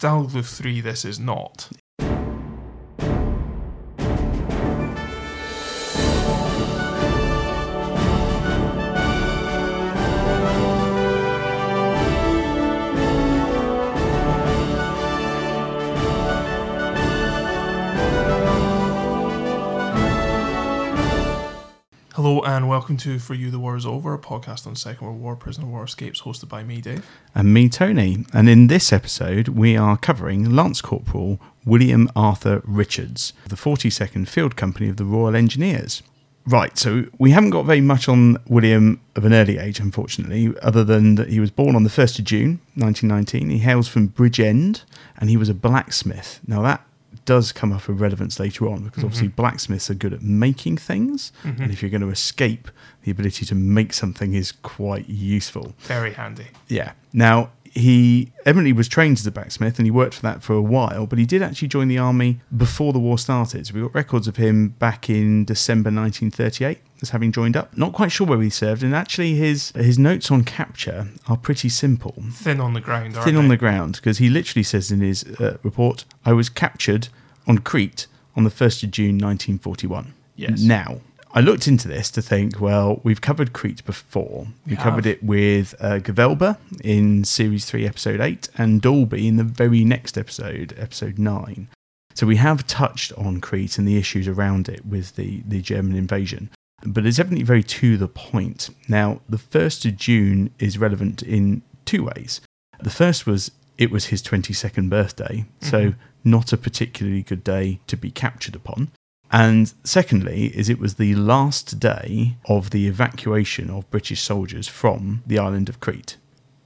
Stalag Luft 3 this is not. Hello and welcome to For You the War Is Over, a podcast on Second World War prisoner of war escapes, hosted by me, Dave. And me, Tony. And in this episode, we are covering Lance Corporal William Arthur Richards, the 42nd Field Company of the Royal Engineers. Right, so we haven't got very much on William of an early age, unfortunately, other than that he was born on the 1st of June, 1919. He hails from Bridge End and he was a blacksmith. Now that does come up with relevance later on, because obviously blacksmiths are good at making things, and if you're going to escape, the ability to make something is quite useful. Very handy. Yeah. Now, he evidently was trained as a blacksmith, and he worked for that for a while, but he did actually join the army before the war started. So we got records of him back in December 1938 as having joined up. Not quite sure where he served, and actually his notes on capture are pretty simple. Thin on the ground, aren't they? Thin on the ground, because he literally says in his report, "I was captured on Crete on the 1st of June 1941. Yes. Now, I looked into this to think, well, we've covered Crete before. We covered it with Gevelber in Series 3, Episode 8, and Dolby in the very next episode, Episode 9. So we have touched on Crete and the issues around it with the German invasion. But it's definitely very to the point. Now, the 1st of June is relevant in two ways. The first was it was his 22nd birthday, so not a particularly good day to be captured upon. And secondly, is it was the last day of the evacuation of British soldiers from the island of Crete.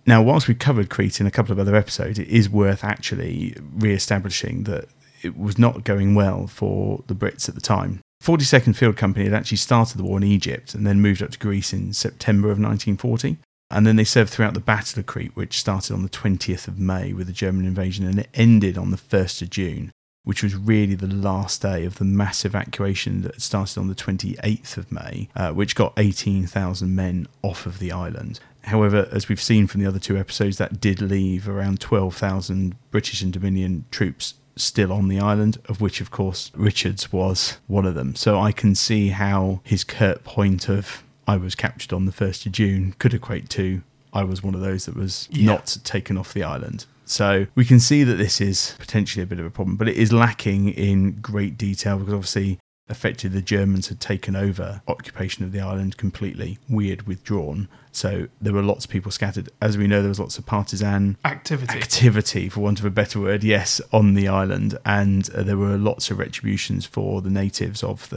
Now, whilst we covered Crete in a couple of other episodes, it is worth actually re-establishing that it was not going well for the Brits at the time. 42nd Field Company had actually started the war in Egypt and then moved up to Greece in September of 1940. And then they served throughout the Battle of Crete, which started on the 20th of May with the German invasion, and it ended on the 1st of June, which was really the last day of the mass evacuation that started on the 28th of May, which got 18,000 men off of the island. However, as we've seen from the other two episodes, that did leave around 12,000 British and Dominion troops still on the island, of which, of course, Richards was one of them. So I can see how his curt point of "I was captured on the 1st of June" could equate to "I was one of those that was not taken off the island." So we can see that this is potentially a bit of a problem, but it is lacking in great detail because obviously effectively the Germans had taken over occupation of the island completely. We had withdrawn. So there were lots of people scattered. As we know, there was lots of partisan activity, for want of a better word, yes, on the island. And there were lots of retributions for the natives of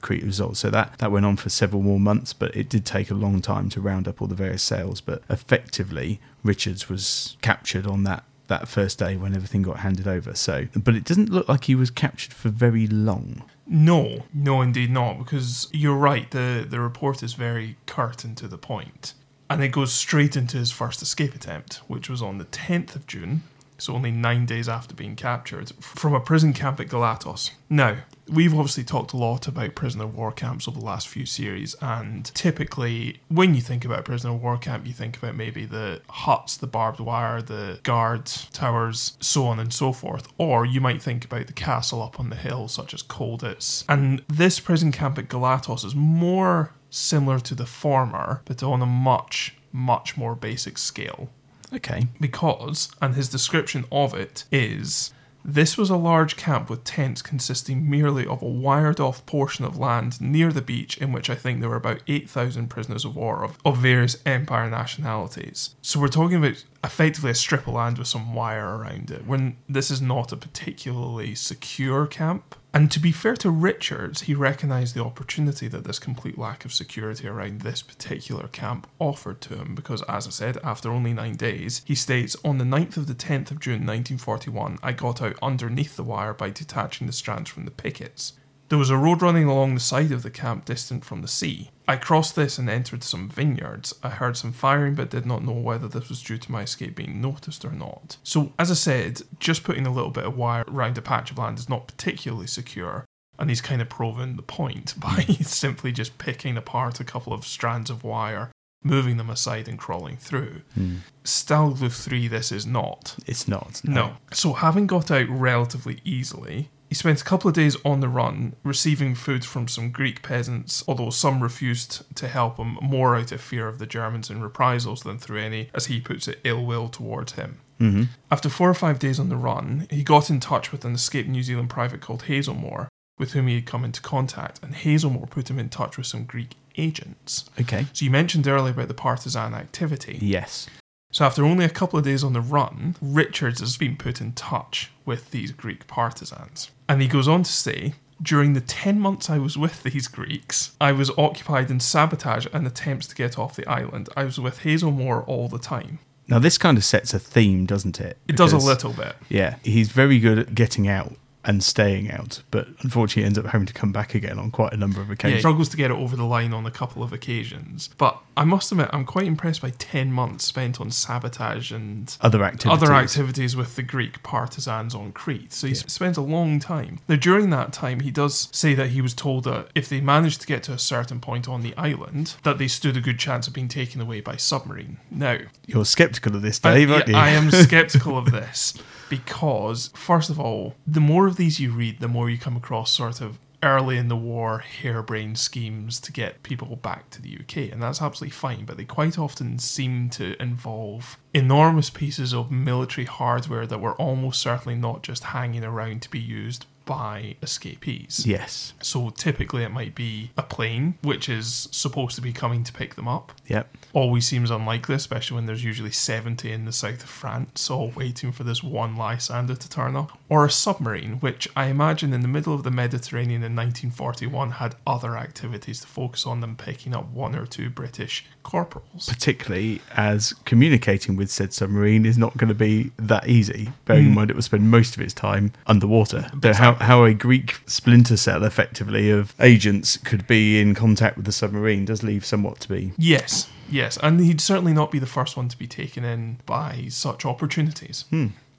Crete results. So that went on for several more months, but it did take a long time to round up all the various sales. But effectively, Richards was captured on that first day when everything got handed over. So, but it doesn't look like he was captured for very long. No, indeed not, because you're right, the report is very curt and to the point. And it goes straight into his first escape attempt, which was on the 10th of June, so only 9 days after being captured, from a prison camp at Galatas. Now, we've obviously talked a lot about prisoner of war camps over the last few series, and typically when you think about a prisoner of war camp, you think about maybe the huts, the barbed wire, the guard towers, so on and so forth. Or you might think about the castle up on the hill, such as Colditz. And this prison camp at Galatas is more similar to the former, but on a much, much more basic scale. Okay. Because, and his description of it is, "This was a large camp with tents consisting merely of a wired-off portion of land near the beach in which I think there were about 8,000 prisoners of war of various empire nationalities." So we're talking about effectively a strip of land with some wire around it, when this is not a particularly secure camp. And to be fair to Richards, he recognised the opportunity that this complete lack of security around this particular camp offered to him, because, as I said, after only 9 days, he states, "On the 9th of the 10th of June 1941, I got out underneath the wire by detaching the strands from the pickets. There was a road running along the side of the camp distant from the sea. I crossed this and entered some vineyards. I heard some firing but did not know whether this was due to my escape being noticed or not." So, as I said, just putting a little bit of wire around a patch of land is not particularly secure, and he's kind of proven the point by simply just picking apart a couple of strands of wire moving them aside and crawling through. Stalag Luft 3, this is not. It's not. No. So having got out relatively easily, he spent a couple of days on the run, receiving food from some Greek peasants, although some refused to help him, more out of fear of the Germans and reprisals than through any, as he puts it, ill will towards him. Mm-hmm. After 4 or 5 days on the run, he got in touch with an escaped New Zealand private called Hazelmore, with whom he had come into contact, and Hazelmore put him in touch with some Greek agents. Okay. So you mentioned earlier about the partisan activity. Yes. So after only a couple of days on the run, Richards has been put in touch with these Greek partisans. And he goes on to say, during the 10 months I was with these Greeks, I was occupied in sabotage and attempts to get off the island. I was with Hazelmore all the time. Now this kind of sets a theme, doesn't it? Because, does a little bit. Yeah. He's very good at getting out and staying out, but unfortunately ends up having to come back again on quite a number of occasions. Yeah, he struggles to get it over the line on a couple of occasions. But I must admit, I'm quite impressed by 10 months spent on sabotage and other activities with the Greek partisans on Crete. So he spends a long time. Now, during that time, he does say that he was told that if they managed to get to a certain point on the island, that they stood a good chance of being taken away by submarine. Now, you're sceptical of this, Dave, aren't you? I am sceptical of this. Because, first of all, the more of these you read, the more you come across sort of early in the war harebrained schemes to get people back to the UK. And that's absolutely fine, but they quite often seem to involve enormous pieces of military hardware that were almost certainly not just hanging around to be used by escapees. Yes. So typically it might be a plane, which is supposed to be coming to pick them up. Yep. Always seems unlikely, especially when there's usually 70 in the south of France, all waiting for this one Lysander to turn up. Or a submarine, which I imagine in the middle of the Mediterranean in 1941 had other activities to focus on than picking up one or two British corporals. Particularly as communicating with said submarine is not going to be that easy, bearing in mind it will spend most of its time underwater. But how a Greek splinter cell, effectively, of agents could be in contact with the submarine does leave somewhat to be... Yes. And he'd certainly not be the first one to be taken in by such opportunities.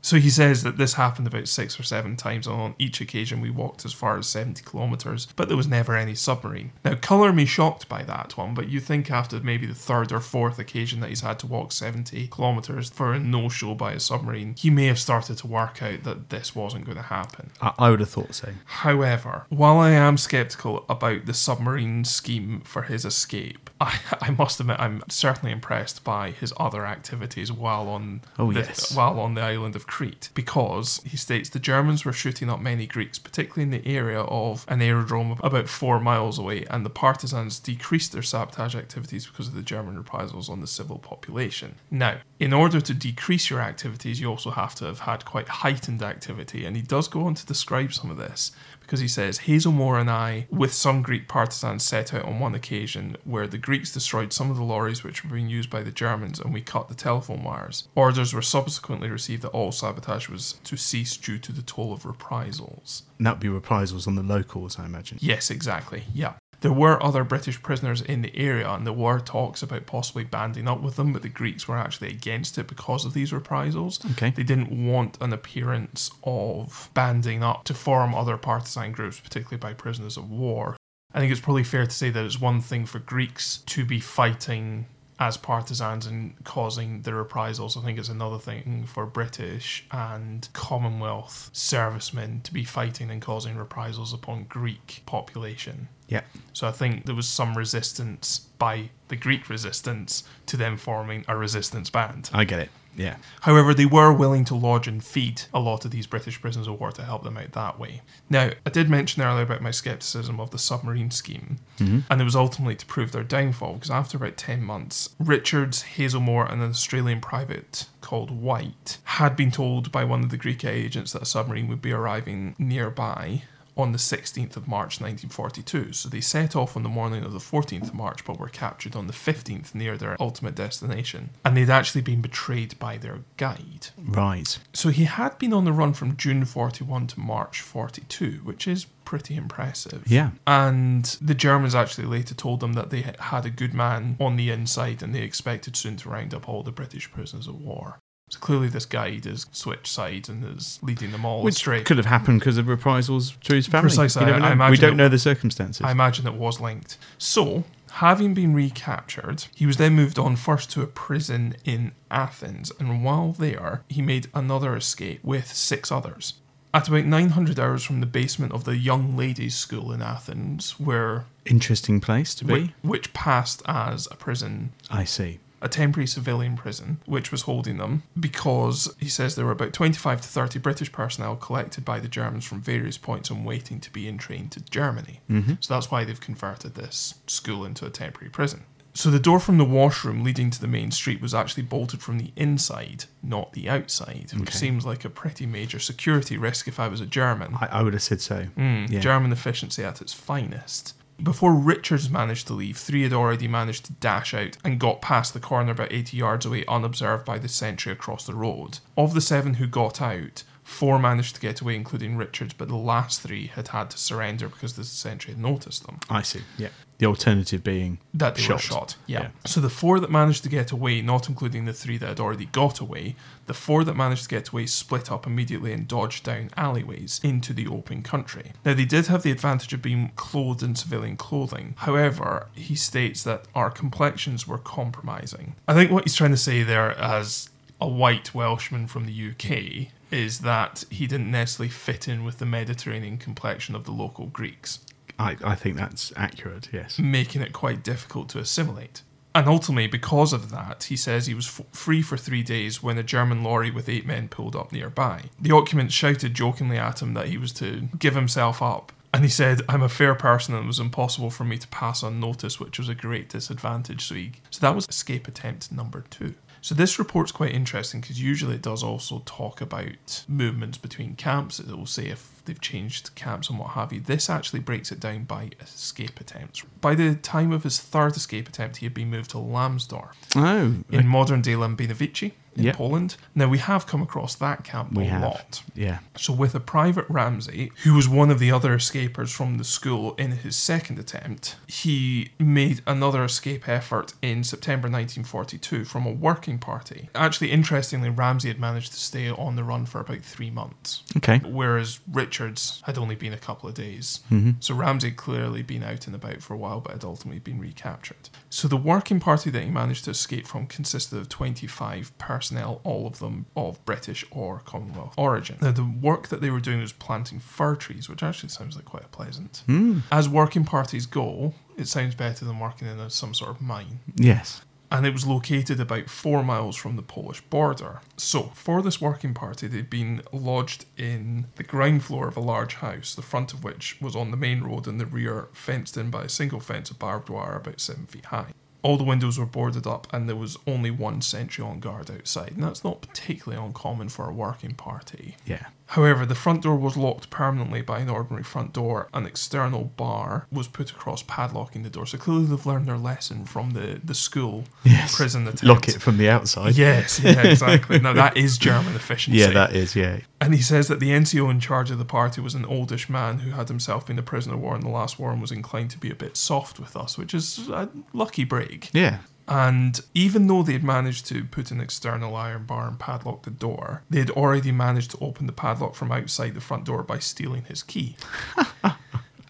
So he says that this happened about 6 or 7 times, and on each occasion we walked as far as 70 kilometres, but there was never any submarine. Now, colour me shocked by that one, but you think after maybe the 3rd or 4th occasion that he's had to walk 70 kilometres for a no-show by a submarine, he may have started to work out that this wasn't going to happen. I would have thought so. However, while I am sceptical about the submarine scheme for his escape, I must admit I'm certainly impressed by his other activities while on the island of Crete, because he states the Germans were shooting up many Greeks, particularly in the area of an aerodrome about 4 miles away, and the partisans decreased their sabotage activities because of the German reprisals on the civil population. Now, in order to decrease your activities, you also have to have had quite heightened activity, and he does go on to describe some of this, because he says, Hazelmore and I, with some Greek partisans, set out on one occasion where the Greeks destroyed some of the lorries which were being used by the Germans, and we cut the telephone wires. Orders were subsequently received that all sabotage was to cease due to the toll of reprisals. And that would be reprisals on the locals, I imagine. Yes, exactly, yeah. There were other British prisoners in the area, and there were talks about possibly banding up with them, but the Greeks were actually against it because of these reprisals. Okay. They didn't want an appearance of banding up to form other partisan groups, particularly by prisoners of war. I think it's probably fair to say that it's one thing for Greeks to be fighting as partisans and causing the reprisals. I think it's another thing for British and Commonwealth servicemen to be fighting and causing reprisals upon Greek population. Yeah. So I think there was some resistance by the Greek resistance to them forming a resistance band. I get it. Yeah. However, they were willing to lodge and feed a lot of these British prisoners of war to help them out that way. Now, I did mention earlier about my scepticism of the submarine scheme, and it was ultimately to prove their downfall, because after about 10 months, Richards, Hazelmore, and an Australian private called White had been told by one of the Greek agents that a submarine would be arriving nearby on the 16th of March 1942. So they set off on the morning of the 14th of March, but were captured on the 15th near their ultimate destination. And they'd actually been betrayed by their guide. Right. So he had been on the run from June 41 to March 42, which is pretty impressive. Yeah. And the Germans actually later told them that they had a good man on the inside, and they expected soon to round up all the British prisoners of war. So clearly this guide has switched sides and is leading them all astray. Which could have happened because of reprisals to his family. Precisely. We don't know the circumstances. I imagine it was linked. So, Having been recaptured, he was then moved on first to a prison in Athens, and while there, he made another escape with 6 others. At about 900 hours from the basement of the Young Ladies' School in Athens, where... Interesting place to be. Which passed as a prison. I see. A temporary civilian prison, which was holding them, because he says there were about 25 to 30 British personnel collected by the Germans from various points and waiting to be entrained to Germany. Mm-hmm. So that's why they've converted this school into a temporary prison. So the door from the washroom leading to the main street was actually bolted from the inside, not the outside, which seems like a pretty major security risk if I was a German. I would have said so. Yeah. German efficiency at its finest. Before Richards managed to leave, 3 had already managed to dash out and got past the corner about 80 yards away unobserved by the sentry across the road. Of the 7 who got out, 4 managed to get away, including Richards, but the last 3 had had to surrender because the sentry had noticed them. I see, yeah. The alternative being that they were shot. Yeah. So the 4 that managed to get away, not including the 3 that had already got away, the 4 that managed to get away split up immediately and dodged down alleyways into the open country. Now, they did have the advantage of being clothed in civilian clothing. However, he states that our complexions were compromising. I think what he's trying to say there, as a white Welshman from the UK, is that he didn't necessarily fit in with the Mediterranean complexion of the local Greeks. I think that's accurate, yes. Making it quite difficult to assimilate. And ultimately, because of that, he says he was free for 3 days when a German lorry with 8 men pulled up nearby. The occupants shouted jokingly at him that he was to give himself up. And he said, "I'm a fair person and it was impossible for me to pass unnoticed, which was a great disadvantage." So that was escape attempt number 2. So this report's quite interesting because usually it does also talk about movements between camps. It will say if they've changed camps and what have you. This actually breaks it down by escape attempts. By the time of his 3rd escape attempt, he had been moved to Lamsdorf in modern-day Lambinovici in Poland. Now, we have come across that camp a lot. Yeah. So with a private Ramsey, who was one of the other escapers from the school in his 2nd attempt, he made another escape effort in September 1942 from a working party. Actually, interestingly, Ramsey had managed to stay on the run for about 3 months. Okay. Whereas Richards had only been a couple of days. Mm-hmm. So Ramsey had clearly been out and about for a while, but had ultimately been recaptured. So the working party that he managed to escape from consisted of 25 personnel, all of them of British or Commonwealth origin. Now, the work that they were doing was planting fir trees, which actually sounds like quite pleasant. Mm. As working parties go, it sounds better than working in some sort of mine. Yes. And it was located about 4 miles from the Polish border. So, for this working party, they'd been lodged in the ground floor of a large house, the front of which was on the main road and the rear fenced in by a single fence of barbed wire about 7 feet high. All the windows were boarded up and there was only one sentry on guard outside, and that's not particularly uncommon for a working party. Yeah. However, the front door was locked permanently by an ordinary front door. An external bar was put across padlocking the door. So clearly they've learned their lesson from the school prison attempt. Lock it from the outside. Yes, yeah, exactly. Now that is German efficiency. Yeah, that is, yeah. And he says that the NCO in charge of the party was an oldish man who had himself been a prisoner of war in the last war and was inclined to be a bit soft with us, which is a lucky break. Yeah. And even though they had managed to put an external iron bar and padlock the door, they had already managed to open the padlock from outside the front door by stealing his key.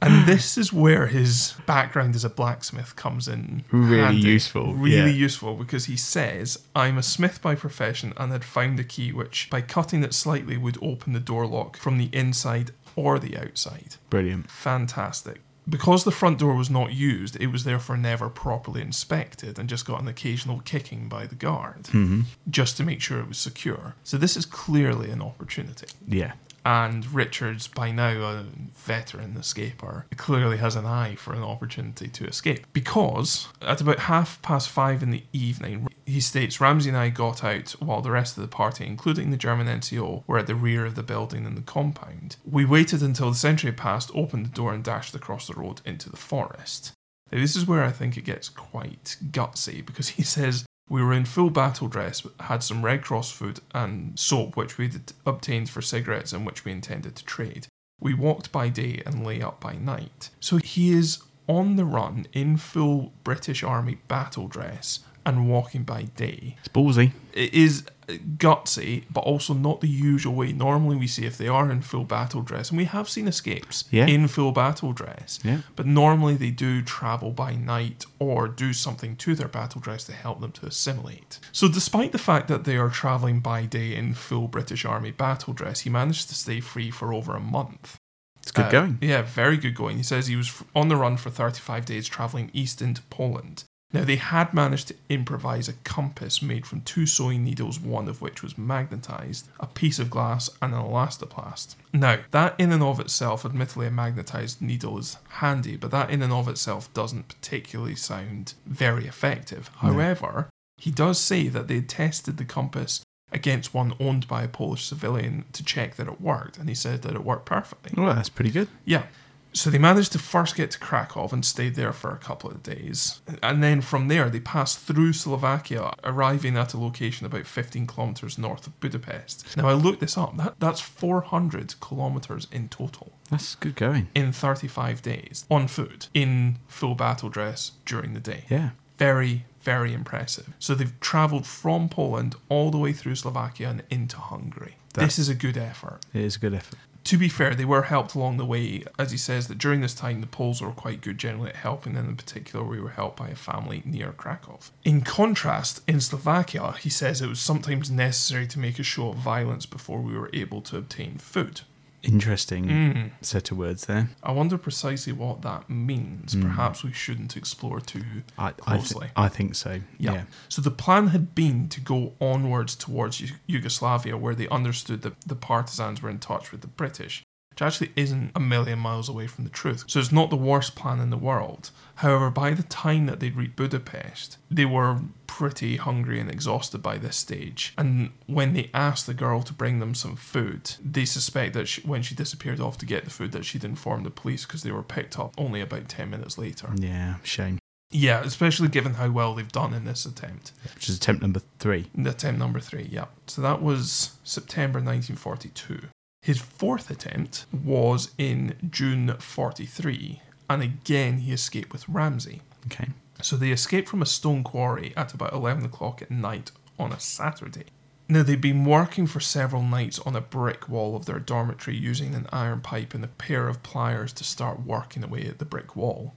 And this is where his background as a blacksmith comes in. Really useful, because he says, "I'm a smith by profession and had found a key which, by cutting it slightly, would open the door lock from the inside or the outside." Brilliant. Fantastic. Because the front door was not used, it was therefore never properly inspected and just got an occasional kicking by the guard, mm-hmm. just to make sure it was secure. So this is clearly an opportunity. Yeah. And Richards, by now a veteran escaper, clearly has an eye for an opportunity to escape. Because at about 5:30 in the evening, he states, "Ramsey and I got out while the rest of the party, including the German NCO, were at the rear of the building in the compound. We waited until the sentry passed, opened the door and dashed across the road into the forest." Now, this is where I think it gets quite gutsy, because he says, "We were in full battle dress, had some Red Cross food and soap which we had obtained for cigarettes and which we intended to trade. We walked by day and lay up by night." So he is on the run in full British Army battle dress and walking by day. It's ballsy. It is gutsy, but also not the usual way. Normally we see if they are in full battle dress, and we have seen escapes in full battle dress, but normally they do travel by night or do something to their battle dress to help them to assimilate. So despite the fact that they are travelling by day in full British Army battle dress, he managed to stay free for over a month. It's good going. Yeah, very good going. He says he was on the run for 35 days travelling east into Poland. Now, they had managed to improvise a compass made from two sewing needles, one of which was magnetised, a piece of glass, and an elastoplast. Now, that in and of itself, admittedly a magnetised needle is handy, but that in and of itself doesn't particularly sound very effective. No. However, he does say that they tested the compass against one owned by a Polish civilian to check that it worked, and he said that it worked perfectly. Well, that's pretty good. Yeah. So they managed to first get to Krakow and stayed there for a couple of days. And then from there, they passed through Slovakia, arriving at a location about 15 kilometres north of Budapest. Now, I looked this up. That's 400 kilometres in total. That's good going. In 35 days, on foot, in full battle dress during the day. Yeah. Very, very impressive. So they've travelled from Poland all the way through Slovakia and into Hungary. This is a good effort. It is a good effort. To be fair, they were helped along the way, as he says, that during this time the Poles were quite good generally at helping, and in particular we were helped by a family near Krakow. In contrast, in Slovakia, he says it was sometimes necessary to make a show of violence before we were able to obtain food. Interesting set of words there. I wonder precisely what that means. Perhaps we shouldn't explore too closely. I think so, yeah. So the plan had been to go onwards towards Yugoslavia, where they understood that the partisans were in touch with the British, which actually isn't a million miles away from the truth. So it's not the worst plan in the world. However, by the time that they'd reached Budapest, they were pretty hungry and exhausted by this stage. And when they asked the girl to bring them some food, they suspect that when she disappeared off to get the food, that she'd informed the police, because they were picked up only about 10 minutes later. Yeah, shame. Yeah, especially given how well they've done in this attempt. Which is attempt number 3. Attempt number 3, yeah. So that was September 1942. His fourth attempt was in June 43, and again he escaped with Ramsey. Okay. So they escaped from a stone quarry at about 11 o'clock at night on a Saturday. Now, they'd been working for several nights on a brick wall of their dormitory using an iron pipe and a pair of pliers to start working away at the brick wall.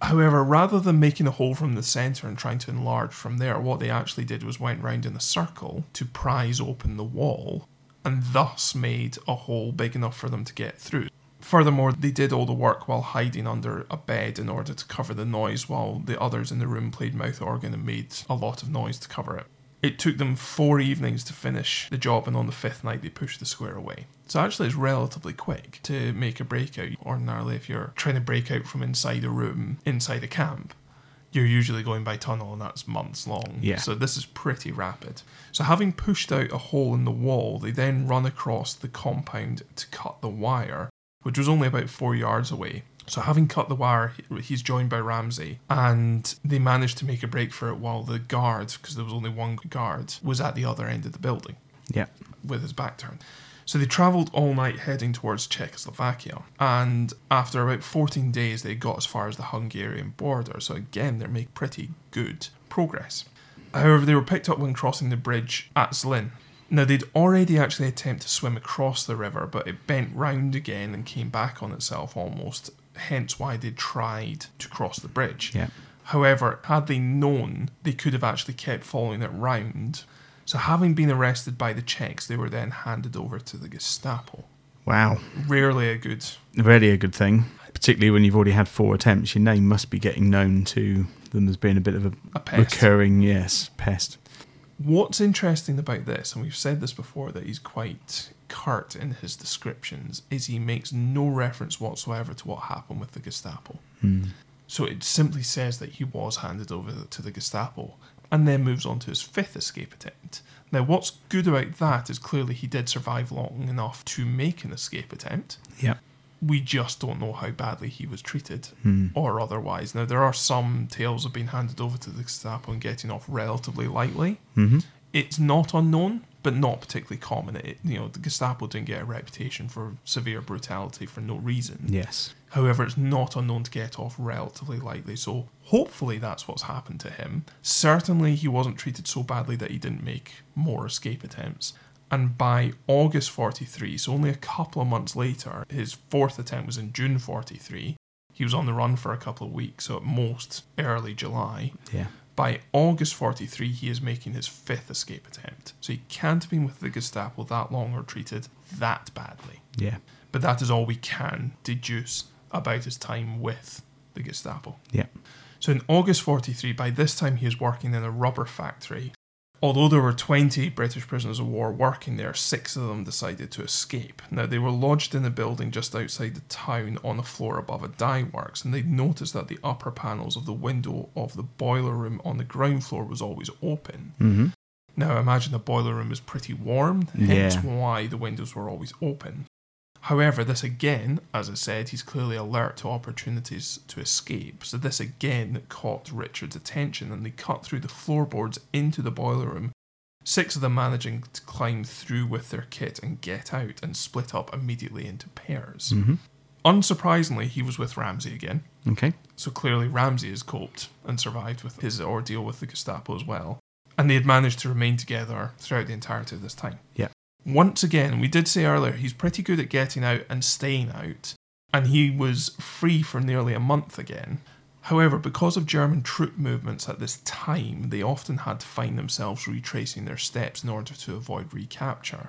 However, rather than making a hole from the centre and trying to enlarge from there, what they actually did was went round in a circle to prise open the wall, and thus made a hole big enough for them to get through. Furthermore, they did all the work while hiding under a bed in order to cover the noise, while the others in the room played mouth organ and made a lot of noise to cover it. It took them 4 evenings to finish the job, and on the 5th night they pushed the square away. So actually it's relatively quick to make a breakout. Ordinarily, if you're trying to break out from inside a room, inside a camp, you're usually going by tunnel, and that's months long. Yeah. So this is pretty rapid. So having pushed out a hole in the wall, they then run across the compound to cut the wire, which was only about 4 yards away. So having cut the wire, he's joined by Ramsey, and they managed to make a break for it while the guard, because there was only one guard, was at the other end of the building. Yeah. With his back turned. So they travelled all night heading towards Czechoslovakia, and after about 14 days they got as far as the Hungarian border, so again they're making pretty good progress. However, they were picked up when crossing the bridge at Zlin. Now, they'd already actually attempted to swim across the river, but it bent round again and came back on itself almost, hence why they tried to cross the bridge. Yeah. However, had they known, they could have actually kept following it round. So having been arrested by the Czechs, they were then handed over to the Gestapo. Wow. Rarely a good thing. Particularly when you've already had 4 attempts, your name must be getting known to them as being a bit of a pest. Recurring, yes, pest. What's interesting about this, and we've said this before, that he's quite curt in his descriptions, is he makes no reference whatsoever to what happened with the Gestapo. So it simply says that he was handed over to the Gestapo, and then moves on to his 5th escape attempt. Now, what's good about that is clearly he did survive long enough to make an escape attempt. Yeah. We just don't know how badly he was treated or otherwise. Now, there are some tales of being handed over to the Gestapo and getting off relatively lightly. It's not unknown, but not particularly common. The Gestapo didn't get a reputation for severe brutality for no reason. Yes. However, it's not unknown to get off relatively lightly, so hopefully that's what's happened to him. Certainly he wasn't treated so badly that he didn't make more escape attempts. And by August 43, so only a couple of months later, his fourth attempt was in June 43, he was on the run for a couple of weeks, so at most early July. Yeah. By August 43, he is making his fifth escape attempt. So he can't have been with the Gestapo that long or treated that badly. Yeah. But that is all we can deduce about his time with the Gestapo. Yeah. So in August 43, by this time he is working in a rubber factory. Although there were 20 British prisoners of war working there, 6 of them decided to escape. Now, they were lodged in a building just outside the town on a floor above a dye works, and they'd noticed that the upper panels of the window of the boiler room on the ground floor was always open. Mm-hmm. Now, I imagine the boiler room is pretty warm, hence why the windows were always open. However, this again, as I said, he's clearly alert to opportunities to escape. So this again caught Richard's attention, and they cut through the floorboards into the boiler room, 6 of them managing to climb through with their kit and get out, and split up immediately into pairs. Mm-hmm. Unsurprisingly, he was with Ramsey again. Okay. So clearly Ramsey has coped and survived with his ordeal with the Gestapo as well. And they had managed to remain together throughout the entirety of this time. Yeah. Once again, we did say earlier, he's pretty good at getting out and staying out, and he was free for nearly a month again. However, because of German troop movements at this time, they often had to find themselves retracing their steps in order to avoid recapture.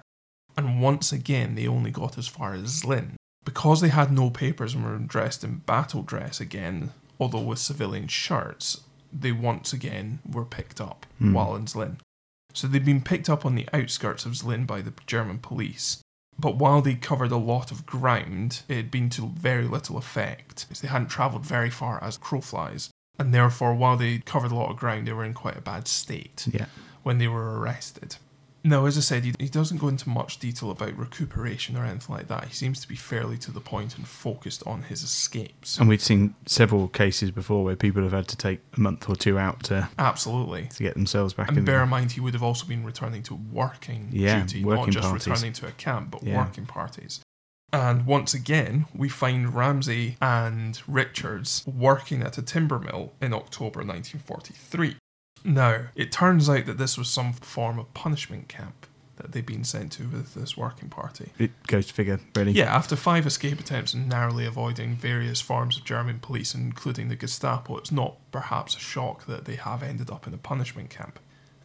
And once again, they only got as far as Zlin. Because they had no papers and were dressed in battle dress again, although with civilian shirts, they once again were picked up while in Zlin. So they'd been picked up on the outskirts of Zlin by the German police. But while they covered a lot of ground, it had been to very little effect, as they hadn't travelled very far as crow flies. And therefore, while they covered a lot of ground, they were in quite a bad state when they were arrested. Now, as I said, he doesn't go into much detail about recuperation or anything like that. He seems to be fairly to the point and focused on his escapes. And we've seen several cases before where people have had to take a month or two out to to get themselves back. And bear in mind, he would have also been returning to working duty, not just parties. Returning to a camp, but working parties. And once again, we find Ramsey and Richards working at a timber mill in October 1943. Now, it turns out that this was some form of punishment camp that they'd been sent to with this working party. It goes to figure, really. Yeah, after 5 escape attempts and narrowly avoiding various forms of German police, including the Gestapo, it's not perhaps a shock that they have ended up in a punishment camp.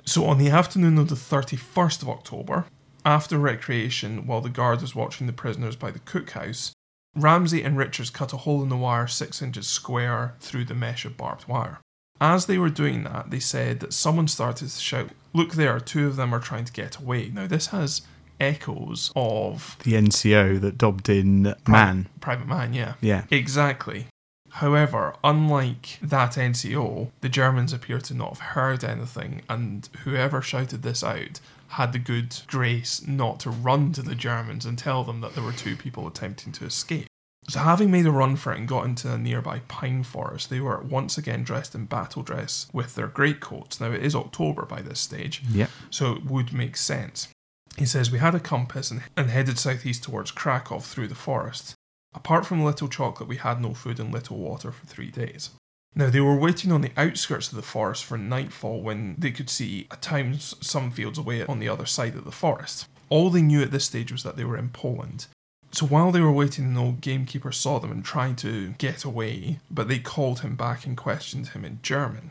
So on the afternoon of the 31st of October, after recreation, while the guard was watching the prisoners by the cookhouse, Ramsey and Richards cut a hole in the wire 6 inches square through the mesh of barbed wire. As they were doing that, they said that someone started to shout, "Look there, 2 of them are trying to get away." Now, this has echoes of the NCO that dobbed in Mann. Private Mann, yeah. Yeah. Exactly. However, unlike that NCO, the Germans appear to not have heard anything, and whoever shouted this out had the good grace not to run to the Germans and tell them that there were 2 people attempting to escape. So having made a run for it and got into a nearby pine forest, they were once again dressed in battle dress with their greatcoats. Now, it is October by this stage, so it would make sense. He says, "We had a compass and headed southeast towards Krakow through the forest. Apart from little chocolate, we had no food and little water for 3 days. Now, they were waiting on the outskirts of the forest for nightfall when they could see a town some fields away on the other side of the forest. All they knew at this stage was that they were in Poland. So while they were waiting, an old gamekeeper saw them and tried to get away, but they called him back and questioned him in German.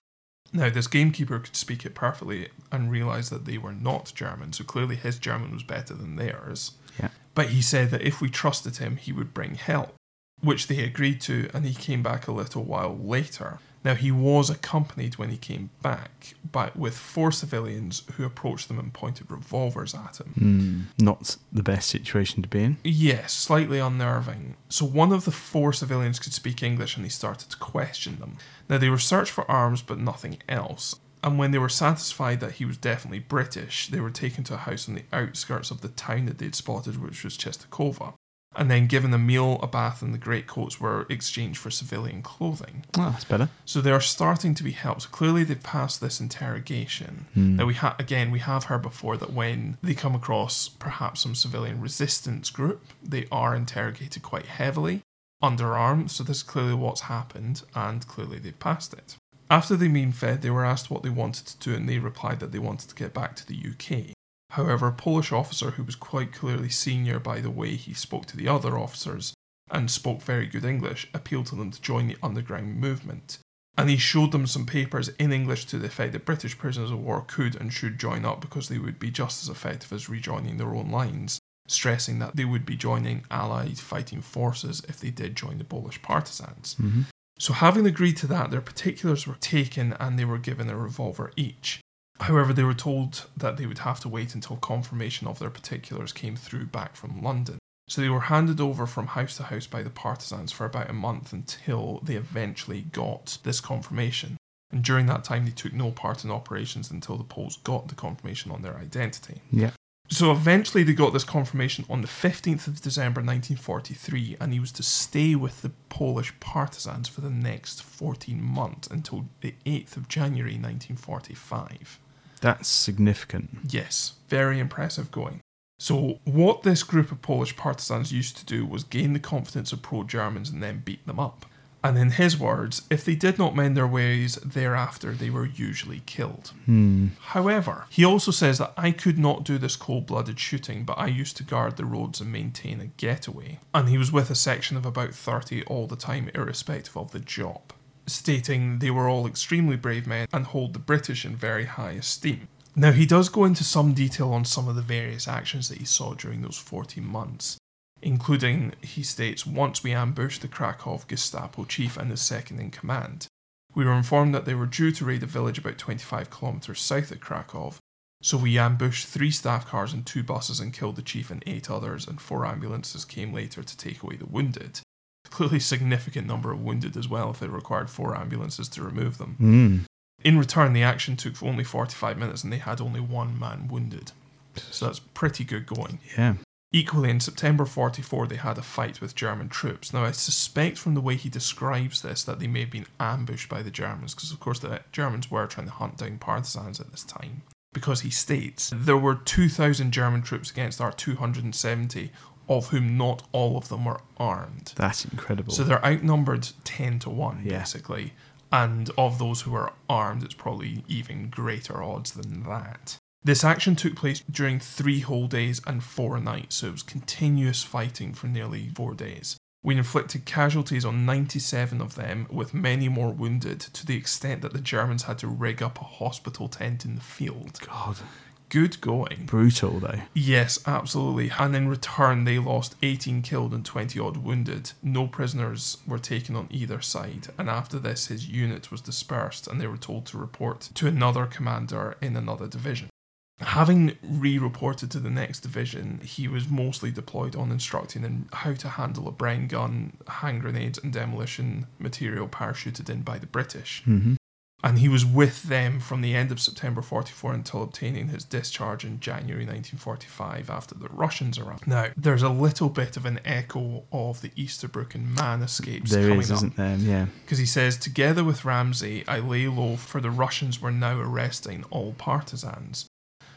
Now, this gamekeeper could speak it perfectly and realised that they were not German, so clearly his German was better than theirs. Yeah. But he said that if we trusted him, he would bring help, which they agreed to, and he came back a little while later. Now, he was accompanied when he came back, but with 4 civilians who approached them and pointed revolvers at him." Not the best situation to be in. Yes, slightly unnerving. So one of the 4 civilians could speak English and he started to question them. Now, they were searched for arms but nothing else. And when they were satisfied that he was definitely British, they were taken to a house on the outskirts of the town that they'd spotted, which was Chestakova. and then given a meal, a bath, and the greatcoats were exchanged for civilian clothing. Oh, that's better. So they are starting to be helped. Clearly, they've passed this interrogation. Now, we have heard before that when they come across perhaps some civilian resistance group, they are interrogated quite heavily, underarmed. So this is clearly what's happened, and clearly they've passed it. After they'd been fed, they were asked what they wanted to do, and they replied that they wanted to get back to the UK. However, a Polish officer who was quite clearly senior by the way he spoke to the other officers and spoke very good English appealed to them to join the underground movement. And he showed them some papers in English to the effect that British prisoners of war could and should join up because they would be just as effective as rejoining their own lines, stressing that they would be joining Allied fighting forces if they did join the Polish partisans. Mm-hmm. So having agreed to that, their particulars were taken and they were given a revolver each. However, they were told that they would have to wait until confirmation of their particulars came through back from London. So they were handed over from house to house by the partisans for about a month until they eventually got this confirmation. And during that time, they took no part in operations until the Poles got the confirmation on their identity. Yeah. So eventually they got this confirmation on the 15th of December 1943, and he was to stay with the Polish partisans for the next 14 months until the 8th of January 1945. That's significant. Yes, very impressive going. So what this group of Polish partisans used to do was gain the confidence of pro-Germans and then beat them up. And in his words, if they did not mend their ways thereafter, they were usually killed. However, he also says that I could not do this cold-blooded shooting, but I used to guard the roads and maintain a getaway. And he was with a section of about 30 all the time, irrespective of the job, stating they were all extremely brave men and hold the British in very high esteem. Now, he does go into some detail on some of the various actions that he saw during those 14 months, including, he states, once we ambushed the Krakow Gestapo chief and his second in command. We were informed that they were due to raid a village about 25 kilometres south of Krakow, so we ambushed 3 staff cars and 2 buses and killed the chief and 8 others, and 4 ambulances came later to take away the wounded. Clearly significant number of wounded as well if it required 4 ambulances to remove them. In return, the action took only 45 minutes and they had only 1 man wounded. So that's pretty good going. Yeah. Equally, in September 44, they had a fight with German troops. Now, I suspect from the way he describes this that they may have been ambushed by the Germans because, of course, the Germans were trying to hunt down partisans at this time. Because he states, there were 2,000 German troops against our 270, of whom not all of them were armed. That's incredible. So they're outnumbered 10-1, yeah, basically. And of those who are armed, it's probably even greater odds than that. This action took place during 3 whole days and 4 nights, so it was continuous fighting for nearly 4 days. We inflicted casualties on 97 of them, with many more wounded, to the extent that the Germans had to rig up a hospital tent in the field. God. Good going. Brutal, though. Yes, absolutely. And in return, they lost 18 killed and 20-odd wounded. No prisoners were taken on either side. And after this, his unit was dispersed, and they were told to report to another commander in another division. Having re-reported to the next division, he was mostly deployed on instructing in how to handle a Bren gun, hand grenades, and demolition material parachuted in by the British. Mm-hmm. And he was with them from the end of September 44 until obtaining his discharge in January 1945 after the Russians arrived. Now, there's a little bit of an echo of the Easterbrook and Mann escapes there coming is, up. Isn't there? Yeah. Because he says, together with Ramsey, I lay low, for the Russians were now arresting all partisans.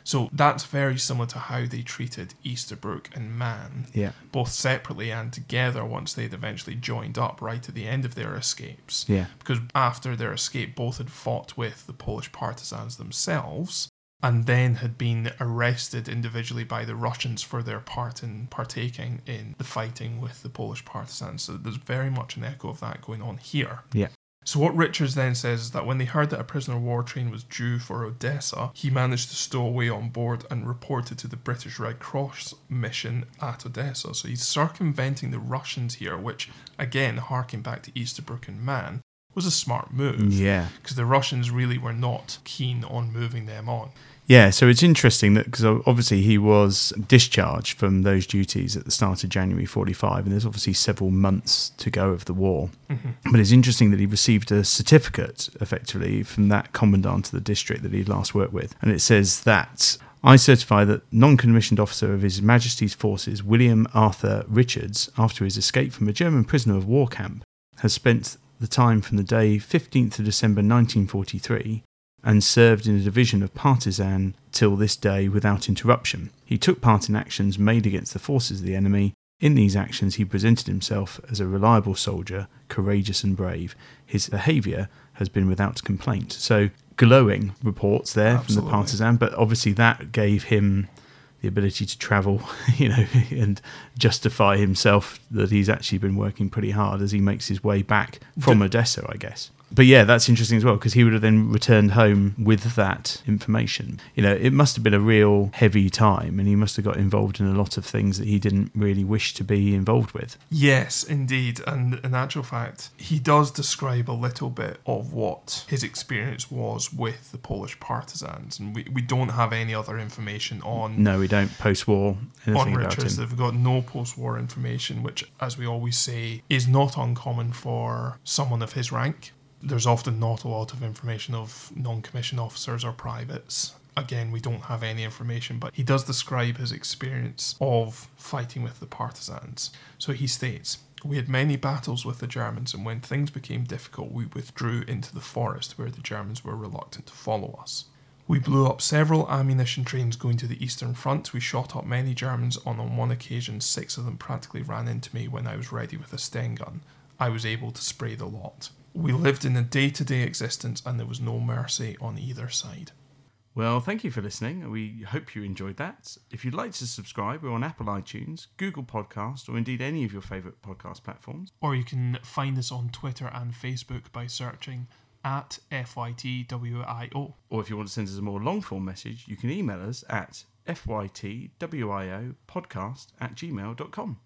So that's very similar to how they treated Easterbrook and Mann, yeah, both separately and together once they'd eventually joined up right at the end of their escapes. Yeah. Because after their escape, both had fought with the Polish partisans themselves and then had been arrested individually by the Russians for their part in partaking in the fighting with the Polish partisans. So there's very much an echo of that going on here. Yeah. So what Richards then says is that when they heard that a prisoner of war train was due for Odessa, he managed to stow away on board and reported to the British Red Cross mission at Odessa. So he's circumventing the Russians here, which, again, harking back to Easterbrook and Mann, was a smart move. Yeah. Because the Russians really were not keen on moving them on. Yeah, so it's interesting that because obviously he was discharged from those duties at the start of January 45, and there's obviously several months to go of the war. Mm-hmm. But it's interesting that he received a certificate, effectively, from that commandant of the district that he'd last worked with. And it says that I certify that non-commissioned officer of His Majesty's forces, William Arthur Richards, after his escape from a German prisoner of war camp, has spent the time from the day 15th of December 1943 and served in a division of partisan till this day without interruption. He took part in actions made against the forces of the enemy. In these actions he presented himself as a reliable soldier, courageous and brave. His behaviour has been without complaint. So glowing reports there. Absolutely. From the partisan, but obviously that gave him the ability to travel, you know, and justify himself that he's actually been working pretty hard as he makes his way back from Odessa, I guess. But yeah, that's interesting as well, because he would have then returned home with that information. You know, it must have been a real heavy time, and he must have got involved in a lot of things that he didn't really wish to be involved with. Yes, indeed. And in actual fact, he does describe a little bit of what his experience was with the Polish partisans. And we don't have any other information on... No, we don't. Post-war, anything about Richards, him. They've got no post-war information, which, as we always say, is not uncommon for someone of his rank. There's often not a lot of information of non-commissioned officers or privates. Again, we don't have any information, but he does describe his experience of fighting with the partisans. So he states, "We had many battles with the Germans, and when things became difficult, we withdrew into the forest where the Germans were reluctant to follow us. We blew up several ammunition trains going to the Eastern Front. We shot up many Germans, and on one occasion, 6 of them practically ran into me when I was ready with a Sten gun. I was able to spray the lot. We lived in a day-to-day existence, and there was no mercy on either side." Well, thank you for listening. We hope you enjoyed that. If you'd like to subscribe, we're on Apple iTunes, Google Podcasts, or indeed any of your favourite podcast platforms. Or you can find us on Twitter and Facebook by searching at FYTWIO. Or if you want to send us a more long-form message, you can email us at FYTWIOpodcast@gmail.com.